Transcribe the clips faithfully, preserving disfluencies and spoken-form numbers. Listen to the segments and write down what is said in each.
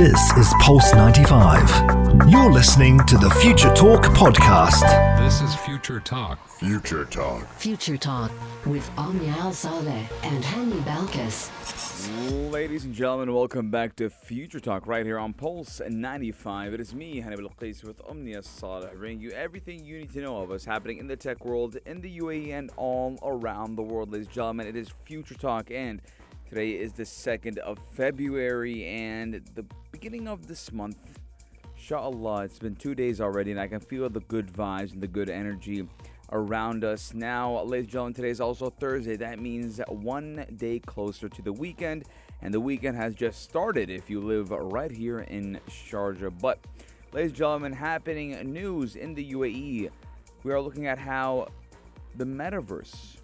This is Pulse ninety-five. You're listening to the Future Talk podcast. This is Future Talk. Future Talk. Future Talk with Omnia Al-Saleh and Hani Balqis. Ladies and gentlemen, welcome back to Future Talk right here on Pulse ninety-five. It is me, Hani Balqis, with Omnia Al-Saleh, bringing you everything you need to know of what's happening in the tech world, in the U A E, and all around the world. Ladies and gentlemen, it is Future Talk, and today is the second of February and the beginning of this month. Inshallah, it's been two days already and I can feel the good vibes and the good energy around us. Now, ladies and gentlemen, today is also Thursday. That means one day closer to the weekend, and the weekend has just started if you live right here in Sharjah. But, ladies and gentlemen, happening news in the U A E. We are looking at how the Metaverse,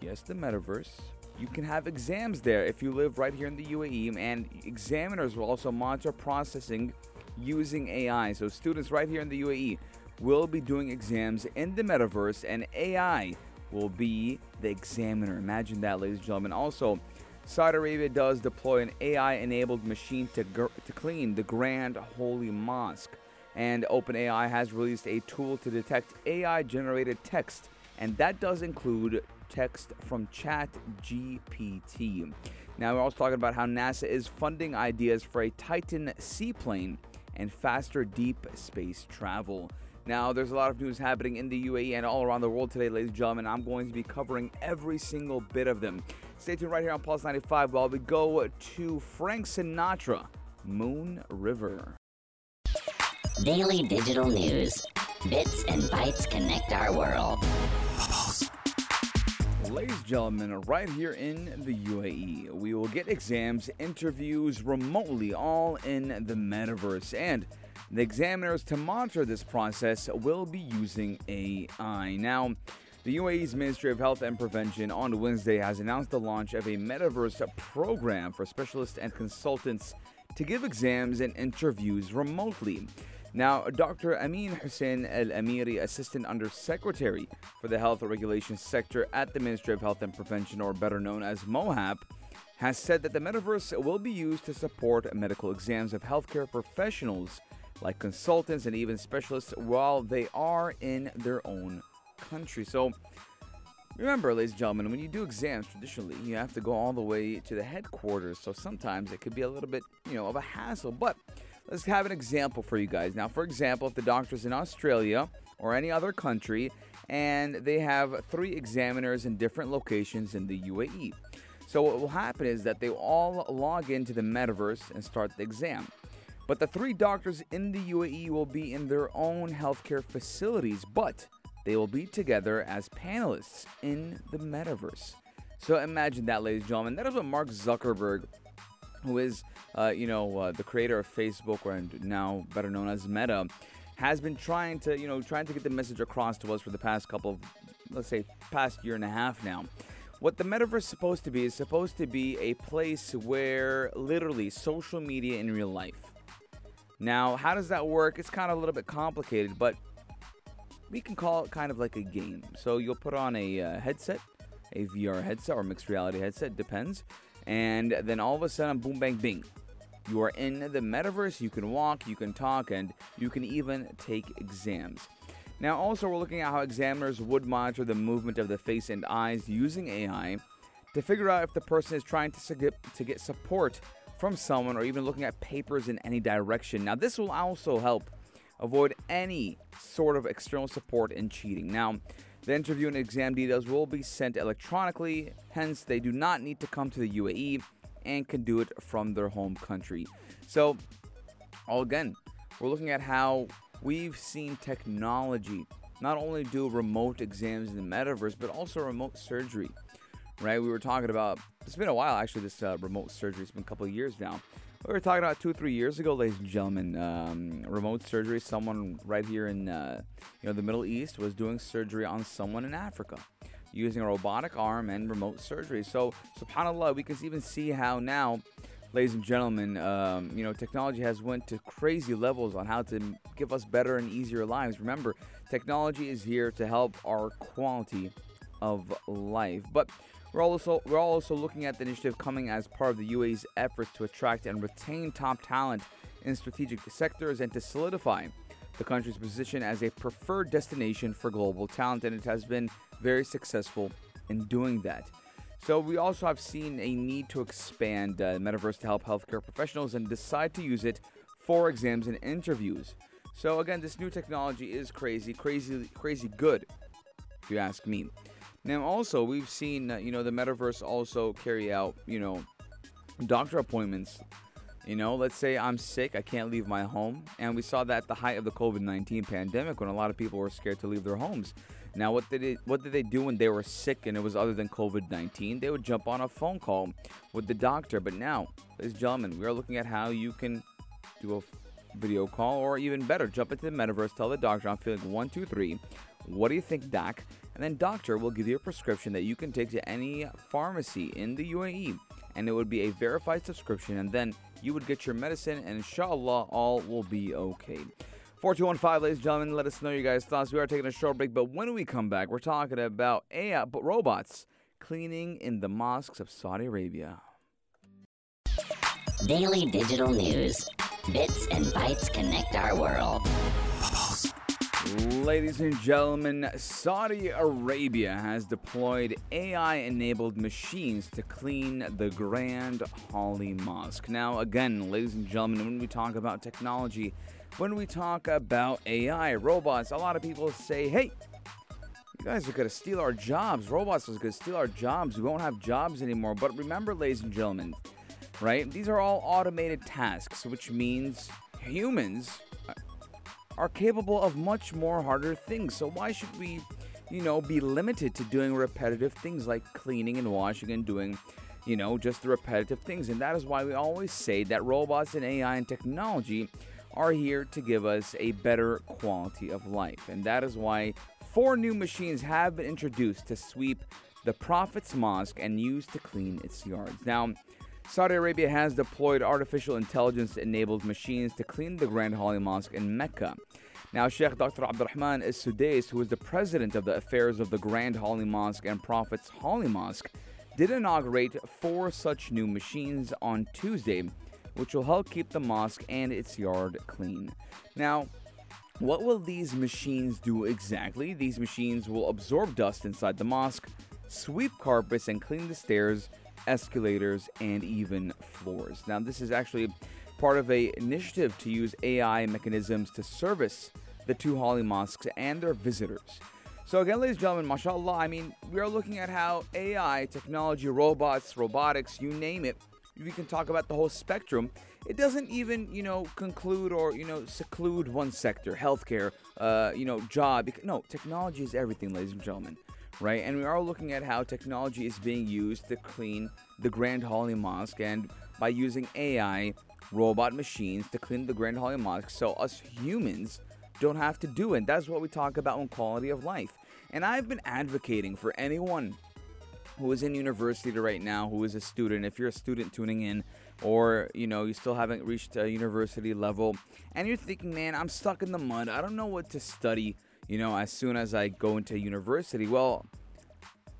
yes, the Metaverse, you can have exams there if you live right here in the U A E, and examiners will also monitor processing using A I. So students right here in the U A E will be doing exams in the Metaverse, and A I will be the examiner. Imagine that, ladies and gentlemen. Also, Saudi Arabia does deploy an A I-enabled machine to, gr- to clean the Grand Holy Mosque, and OpenAI has released a tool to detect A I-generated text, and that does include text from ChatGPT. Now, we're also talking about how NASA is funding ideas for a Titan seaplane and faster deep space travel. Now, there's a lot of news happening in the U A E and all around the world today, ladies and gentlemen. I'm going to be covering every single bit of them. Stay tuned right here on Pulse ninety-five while we go to Frank Sinatra, Moon River. Daily digital news. Bits and bytes connect our world. Ladies and gentlemen, right here in the U A E, we will get exams, interviews remotely, all in the Metaverse. And the examiners to monitor this process will be using A I. Now, the U A E's Ministry of Health and Prevention on Wednesday has announced the launch of a Metaverse program for specialists and consultants to give exams and interviews remotely. Now, Doctor Amin Hussain Al-Amiri, Assistant Undersecretary for the Health Regulations Sector at the Ministry of Health and Prevention, or better known as MOHAP, has said that the Metaverse will be used to support medical exams of healthcare professionals like consultants and even specialists while they are in their own country. So, remember, ladies and gentlemen, when you do exams, traditionally, you have to go all the way to the headquarters. So sometimes it could be a little bit, you know, of a hassle, but let's have an example for you guys. Now, for example, if the doctor's in Australia or any other country and they have three examiners in different locations in the U A E. So what will happen is that they all log into the Metaverse and start the exam. But the three doctors in the U A E will be in their own healthcare facilities, but they will be together as panelists in the Metaverse. So imagine that, ladies and gentlemen. That is what Mark Zuckerberg, who is, uh, you know, uh, the creator of Facebook, or now better known as Meta, has been trying to, you know, trying to get the message across to us for the past couple of, let's say, past year and a half now. What the Metaverse is supposed to be is supposed to be a place where literally social media in real life. Now, how does that work? It's kind of a little bit complicated, but we can call it kind of like a game. So you'll put on a uh, headset, a V R headset or mixed reality headset, depends. And then all of a sudden, boom, bang, bing, you are in the Metaverse. You can walk, you can talk, and you can even take exams. Now, also, we're looking at how examiners would monitor the movement of the face and eyes using A I to figure out if the person is trying to get, to get support from someone or even looking at papers in any direction. Now, this will also help avoid any sort of external support and cheating. Now, the interview and exam details will be sent electronically, hence they do not need to come to the U A E and can do it from their home country. So, all again, we're looking at how we've seen technology not only do remote exams in the Metaverse, but also remote surgery, right? We were talking about, it's been a while actually, this uh, remote surgery, it's been a couple of years now. We were talking about two or three years ago, ladies and gentlemen, um, remote surgery. Someone right here in uh, you know the Middle East was doing surgery on someone in Africa using a robotic arm and remote surgery. So, subhanAllah, we can even see how now, ladies and gentlemen, um, you know, technology has went to crazy levels on how to give us better and easier lives. Remember, technology is here to help our quality of life. But We're also we're also looking at the initiative coming as part of the U A E's efforts to attract and retain top talent in strategic sectors and to solidify the country's position as a preferred destination for global talent, and it has been very successful in doing that. So we also have seen a need to expand uh, Metaverse to help healthcare professionals and decide to use it for exams and interviews. So again, this new technology is crazy, crazy, crazy good, if you ask me. Now also, we've seen, uh, you know, the Metaverse also carry out, you know, doctor appointments. You know, let's say I'm sick, I can't leave my home. And we saw that at the height of the COVID nineteen pandemic when a lot of people were scared to leave their homes. Now, what did it, what did they do when they were sick and it was other than COVID nineteen? They would jump on a phone call with the doctor. But now, ladies and gentlemen, we are looking at how you can do a video call, or even better, jump into the Metaverse, tell the doctor, I'm feeling one, two, three. What do you think, doc? And then doctor will give you a prescription that you can take to any pharmacy in the U A E. And it would be a verified subscription, and then you would get your medicine, and inshallah, all will be okay. four two one five, ladies and gentlemen, let us know your guys' thoughts. We are taking a short break, but when we come back, we're talking about A I robots cleaning in the mosques of Saudi Arabia. Daily digital news. Bits and bytes connect our world. Ladies and gentlemen, Saudi Arabia has deployed A I-enabled machines to clean the Grand Holy Mosque. Now, again, ladies and gentlemen, when we talk about technology, when we talk about A I, robots, a lot of people say, hey, you guys are going to steal our jobs. Robots are going to steal our jobs. We won't have jobs anymore. But remember, ladies and gentlemen, right? These are all automated tasks, which means humans are capable of much more harder things. So why should we, you know, be limited to doing repetitive things like cleaning and washing and doing, you know, just the repetitive things? And that is why we always say that robots and A I and technology are here to give us a better quality of life. And that is why four new machines have been introduced to sweep the Prophet's Mosque and used to clean its yards. Now, Saudi Arabia has deployed artificial intelligence-enabled machines to clean the Grand Holy Mosque in Mecca. Now, Sheikh Doctor Abdurrahman Al-Sudais, who is the president of the affairs of the Grand Holy Mosque and Prophet's Holy Mosque, did inaugurate four such new machines on Tuesday, which will help keep the mosque and its yard clean. Now, what will these machines do exactly? These machines will absorb dust inside the mosque, sweep carpets, and clean the stairs, escalators, and even floors. Now, this is actually part of an initiative to use A I mechanisms to service the two holy mosques and their visitors. So again, ladies and gentlemen, mashallah, I mean, we are looking at how A I, technology, robots, robotics, you name it, we can talk about the whole spectrum. It doesn't even, you know, conclude or, you know, seclude one sector, healthcare, uh, you know, job. No, technology is everything, ladies and gentlemen. Right, and we are looking at how technology is being used to clean the Grand Holy Mosque, and by using A I robot machines to clean the Grand Holy Mosque, so us humans don't have to do it. That's what we talk about on quality of life. And I've been advocating for anyone who is in university right now, who is a student, if you're a student tuning in, or you know, you still haven't reached a university level, and you're thinking, man, I'm stuck in the mud, I don't know what to study, you know, as soon as I go into university. Well,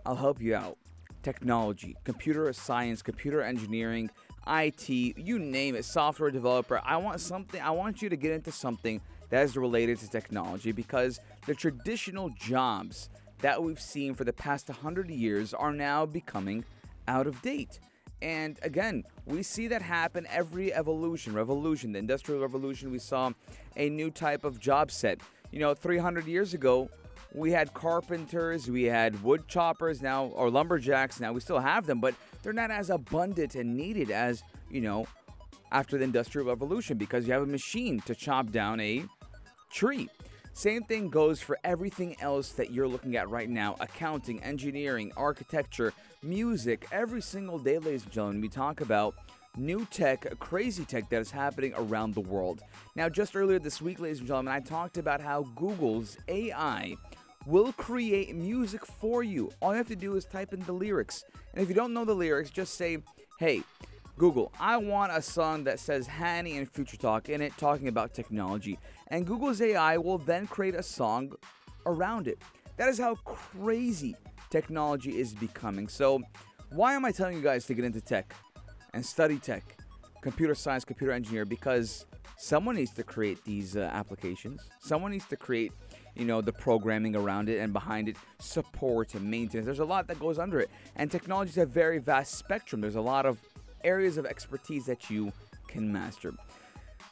I'll help you out. Technology, computer science, computer engineering, I T, you name it, software developer. I want something, I want you to get into something that is related to technology, because the traditional jobs that we've seen for the past one hundred years are now becoming out of date. And again, we see that happen every evolution, revolution. The Industrial Revolution, we saw a new type of job set. You know, three hundred years ago, we had carpenters, we had wood choppers now, or lumberjacks. Now, we still have them, but they're not as abundant and needed as, you know, after the Industrial Revolution, because you have a machine to chop down a tree. Same thing goes for everything else that you're looking at right now. Accounting, engineering, architecture, music. Every single day, ladies and gentlemen, we talk about new tech, crazy tech that is happening around the world. Now, just earlier this week, ladies and gentlemen, I talked about how Google's A I will create music for you. All you have to do is type in the lyrics. And if you don't know the lyrics, just say, hey, Google, I want a song that says Hani and Future Talk in it, talking about technology. And Google's A I will then create a song around it. That is how crazy technology is becoming. So why am I telling you guys to get into tech and study tech, computer science, computer engineer? Because someone needs to create these uh, applications. Someone needs to create, you know, the programming around it and behind it, support and maintenance. There's a lot that goes under it. And technology is a very vast spectrum. There's a lot of areas of expertise that you can master.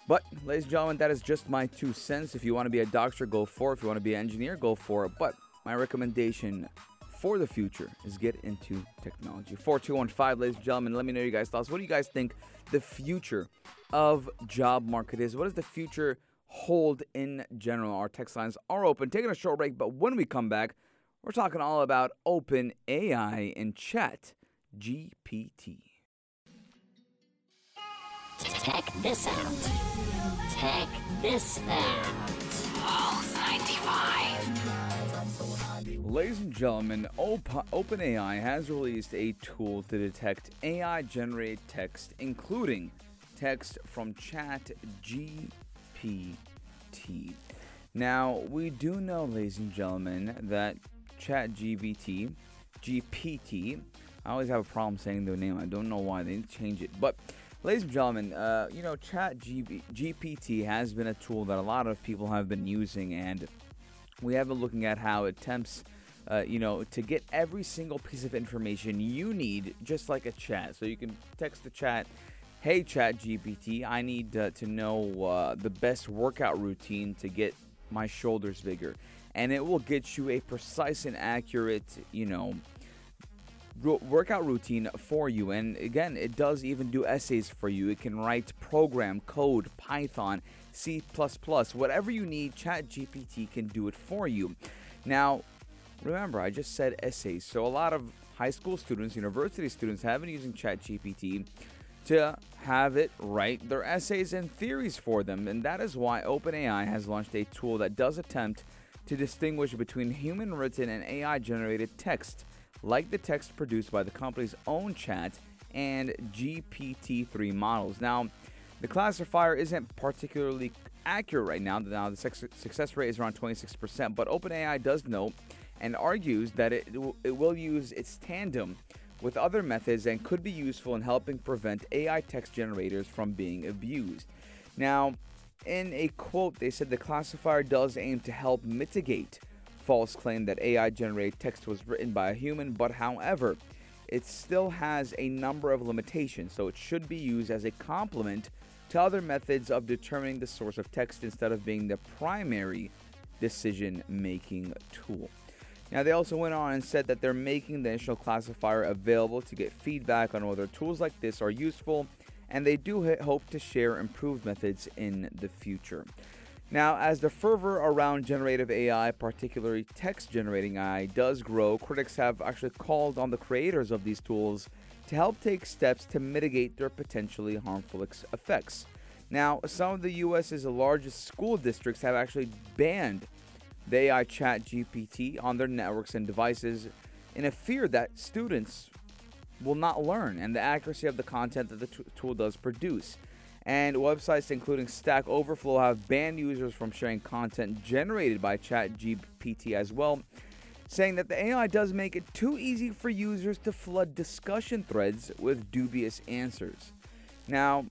But, ladies and gentlemen, that is just my two cents. If you want to be a doctor, go for it. If you want to be an engineer, go for it. But my recommendation for the future is get into technology. four two one five, ladies and gentlemen, let me know your guys' thoughts. What do you guys think the future of job market is? What does the future hold in general? Our text lines are open. Taking a short break, but when we come back, we're talking all about OpenAI and ChatGPT. Check this out. Check this out. Pulse ninety-five. Ladies and gentlemen, OpenAI has released a tool to detect A I-generated text, including text from ChatGPT. Now, we do know, ladies and gentlemen, that ChatGPT, G P T, I always have a problem saying their name. I don't know why they didn't change it, but ladies and gentlemen, uh, you know, ChatGPT has been a tool that a lot of people have been using, and we have been looking at how it attempts, uh, you know, to get every single piece of information you need, just like a chat. So you can text the chat, "Hey ChatGPT, I need uh, to know uh, the best workout routine to get my shoulders bigger," and it will get you a precise and accurate, you know, workout routine for you. And again, it does even do essays for you. It can write program code, Python, C plus plus, whatever you need. ChatGPT can do it for you. Now, remember, I just said essays, so a lot of high school students, university students have been using ChatGPT to have it write their essays and theories for them, and that is why OpenAI has launched a tool that does attempt to distinguish between human written and A I generated text, like the text produced by the company's own chat and G P T three models. Now, the classifier isn't particularly accurate right now. Now, the success rate is around twenty-six percent, but OpenAI does note and argues that it, it will use its tandem with other methods and could be useful in helping prevent A I text generators from being abused. Now, in a quote, they said the classifier does aim to help mitigate false claim that A I-generated text was written by a human, but however, it still has a number of limitations, so it should be used as a complement to other methods of determining the source of text instead of being the primary decision-making tool. Now, they also went on and said that they're making the initial classifier available to get feedback on whether tools like this are useful, and they do hope to share improved methods in the future. Now, as the fervor around generative A I, particularly text-generating A I, does grow, critics have actually called on the creators of these tools to help take steps to mitigate their potentially harmful effects. Now, some of the U S's largest school districts have actually banned the A I ChatGPT on their networks and devices in a fear that students will not learn and the accuracy of the content that the t- tool does produce. And websites including Stack Overflow have banned users from sharing content generated by ChatGPT as well, saying that the A I does make it too easy for users to flood discussion threads with dubious answers. Now,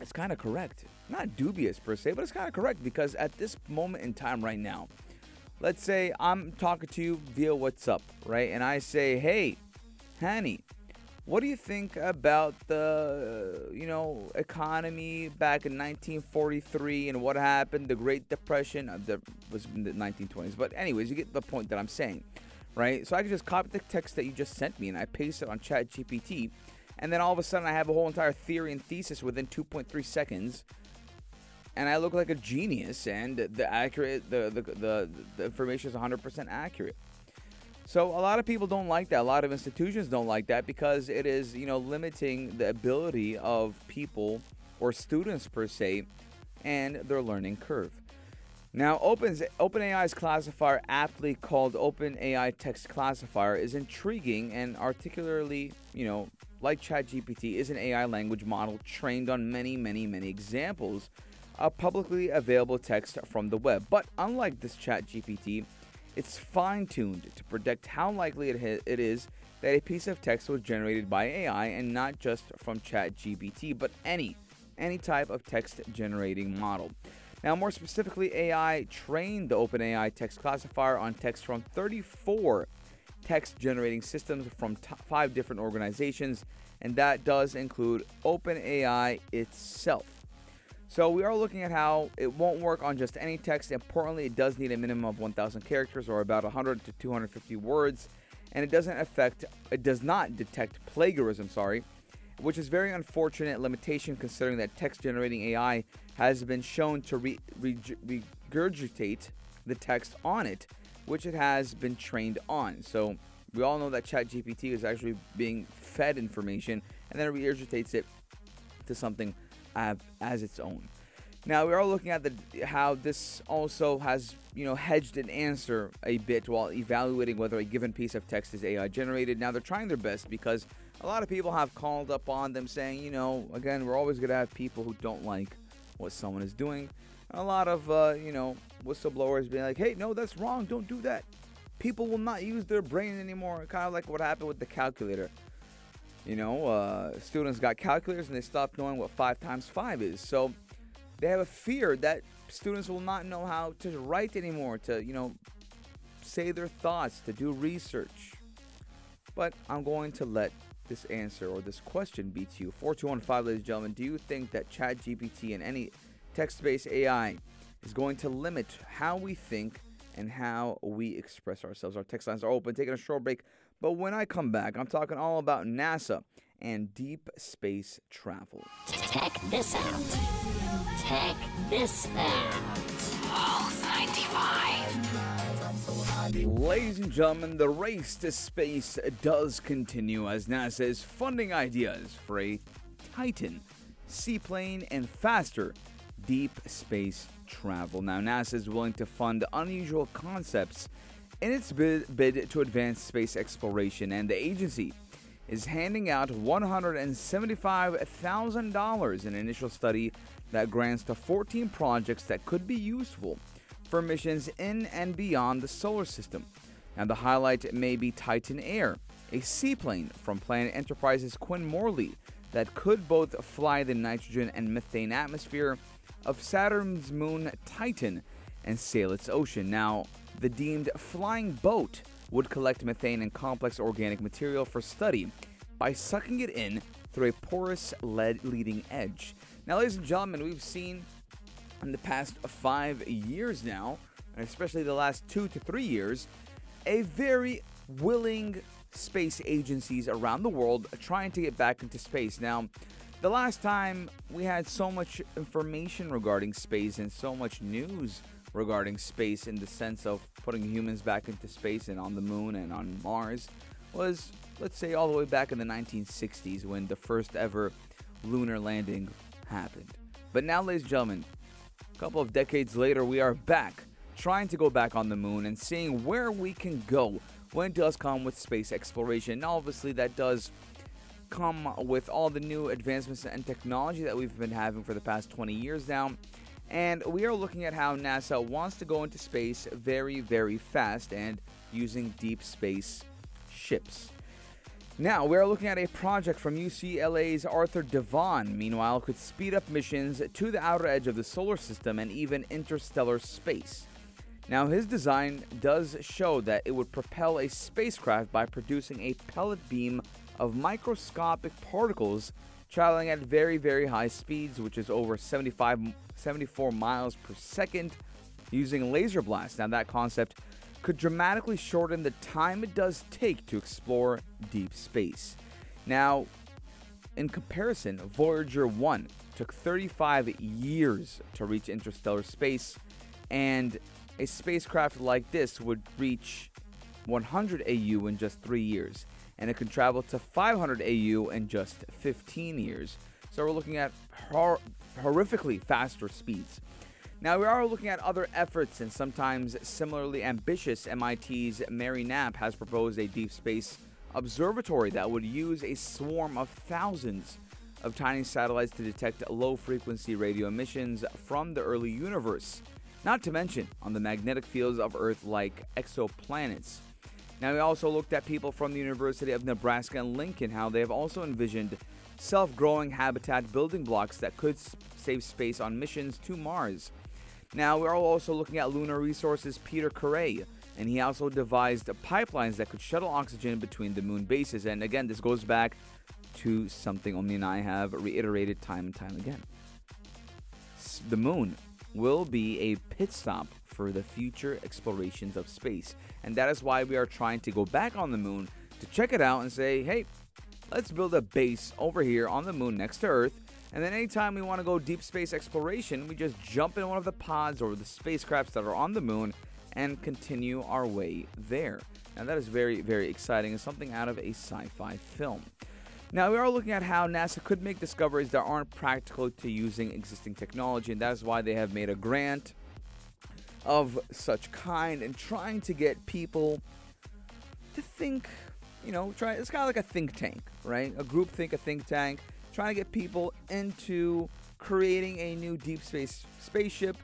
it's kind of correct. Not dubious per se, but it's kind of correct, because at this moment in time right now, let's say I'm talking to you via WhatsApp, right? And I say, "Hey, Hani, what do you think about the, you know, economy back in nineteen forty-three and what happened, the Great Depression?" That was in the nineteen twenties. But anyways, you get the point that I'm saying, right? So I can just copy the text that you just sent me and I paste it on ChatGPT, and then all of a sudden I have a whole entire theory and thesis within two point three seconds, and I look like a genius, and the accurate, the the the, the information is one hundred percent accurate. So a lot of people don't like that. A lot of institutions don't like that, because it is, you know, limiting the ability of people or students per se and their learning curve. Now, OpenAI's classifier, aptly called OpenAI Text Classifier, is intriguing and particularly, you know, like ChatGPT, is an A I language model trained on many, many, many examples of publicly available text from the web. But unlike this ChatGPT, it's fine-tuned to predict how likely it, ha- it is that a piece of text was generated by A I, and not just from ChatGPT, but any any type of text-generating model. Now, more specifically, A I trained the OpenAI text classifier on text from thirty-four text-generating systems from five different organizations, and that does include OpenAI itself. So we are looking at how it won't work on just any text. Importantly, it does need a minimum of one thousand characters, or about one hundred to two hundred fifty words, and it doesn't affect, it does not detect plagiarism, sorry, which is very unfortunate limitation considering that text-generating A I has been shown to re regurgitate the text on it, which it has been trained on. So we all know that ChatGPT is actually being fed information, and then it regurgitates it to something as its own. Now we are looking at the how this also has, you know, hedged an answer a bit while evaluating whether a given piece of text is A I generated. Now they're trying their best because a lot of people have called up on them saying, you know, again, we're always going to have people who don't like what someone is doing. And a lot of, uh, you know, whistleblowers being like, hey, no, that's wrong. Don't do that. People will not use their brain anymore. Kind of like what happened with the calculator. You know, uh, students got calculators and they stopped knowing what five times five is. So they have a fear that students will not know how to write anymore, to, you know, say their thoughts, to do research. But I'm going to let this answer or this question be to you. four two one five, ladies and gentlemen, do you think that ChatGPT and any text-based A I is going to limit how we think and how we express ourselves? Our text lines are open, taking a short break. But when I come back, I'm talking all about NASA and deep space travel. Check this out. Check this out. Pulse ninety-five. Ladies and gentlemen, the race to space does continue as NASA is funding ideas for a Titan seaplane and faster deep space travel. Now, NASA is willing to fund unusual concepts in its bid, bid to advance space exploration, and the agency is handing out one hundred seventy-five thousand dollars in an initial study that grants to fourteen projects that could be useful for missions in and beyond the solar system. Now, the highlight may be Titan Air, a seaplane from Planet Enterprise's Quinn Morley that could both fly the nitrogen and methane atmosphere of Saturn's moon Titan and sail its ocean. Now, the deemed flying boat would collect methane and complex organic material for study by sucking it in through a porous lead leading edge. Now, ladies and gentlemen, we've seen in the past five years now, and especially the last two to three years, a very willing space agencies around the world trying to get back into space. Now, the last time we had so much information regarding space and so much news regarding space in the sense of putting humans back into space and on the moon and on Mars was, let's say, all the way back in the nineteen sixties when the first ever lunar landing happened. But now, ladies and gentlemen, a couple of decades later, we are back trying to go back on the moon and seeing where we can go when it does come with space exploration. Now, obviously, that does come with all the new advancements and technology that we've been having for the past twenty years now. And we are looking at how NASA wants to go into space very, very fast and using deep space ships. Now, we are looking at a project from U C L A's Arthur Devon, meanwhile, could speed up missions to the outer edge of the solar system and even interstellar space. Now, his design does show that it would propel a spacecraft by producing a pellet beam of microscopic particles traveling at very, very high speeds, which is over seventy-five, seventy-four miles per second, using laser blasts. Now, that concept could dramatically shorten the time it does take to explore deep space. Now, in comparison, Voyager one took thirty-five years to reach interstellar space, and a spacecraft like this would reach one hundred A U in just three years. And it can travel to five hundred A U in just fifteen years. So we're looking at hor horrifically faster speeds. Now, we are looking at other efforts, and sometimes similarly ambitious. M I T's Mary Knapp has proposed a deep space observatory that would use a swarm of thousands of tiny satellites to detect low-frequency radio emissions from the early universe, not to mention on the magnetic fields of Earth-like exoplanets. Now, we also looked at people from the University of Nebraska and Lincoln, how they have also envisioned self-growing habitat building blocks that could save space on missions to Mars. Now, we're also looking at Lunar Resources' Peter Carey, and he also devised pipelines that could shuttle oxygen between the moon bases. And again, this goes back to something Omni and I have reiterated time and time again. The moon will be a pit stop for the future explorations of space. And that is why we are trying to go back on the moon to check it out and say, hey, let's build a base over here on the moon next to Earth. And then anytime we want to go deep space exploration, we just jump in one of the pods or the spacecrafts that are on the moon and continue our way there. Now that is very, very exciting and something out of a sci-fi film. Now, we are looking at how NASA could make discoveries that aren't practical to using existing technology, and that is why they have made a grant of such kind and trying to get people to think, you know, try. It's kind of like a think tank, right? A group think, a think tank, trying to get people into creating a new deep space spaceship.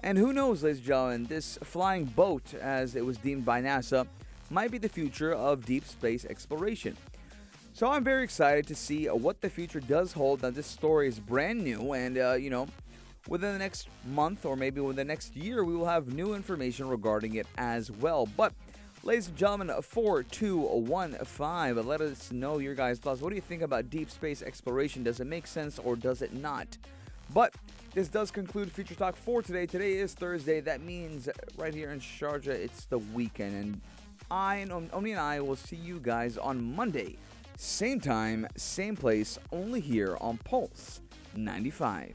And who knows, ladies and gentlemen, this flying boat, as it was deemed by NASA, might be the future of deep space exploration. So I'm very excited to see what the future does hold. Now, this story is brand new, and, uh, you know, within the next month or maybe within the next year, we will have new information regarding it as well. But, ladies and gentlemen, four two one five, let us know your guys' thoughts. What do you think about deep space exploration? Does it make sense or does it not? But this does conclude Future Talk for today. Today is Thursday. That means right here in Sharjah, it's the weekend. And I and Omni and I will see you guys on Monday. Same time, same place, only here on Pulse ninety-five.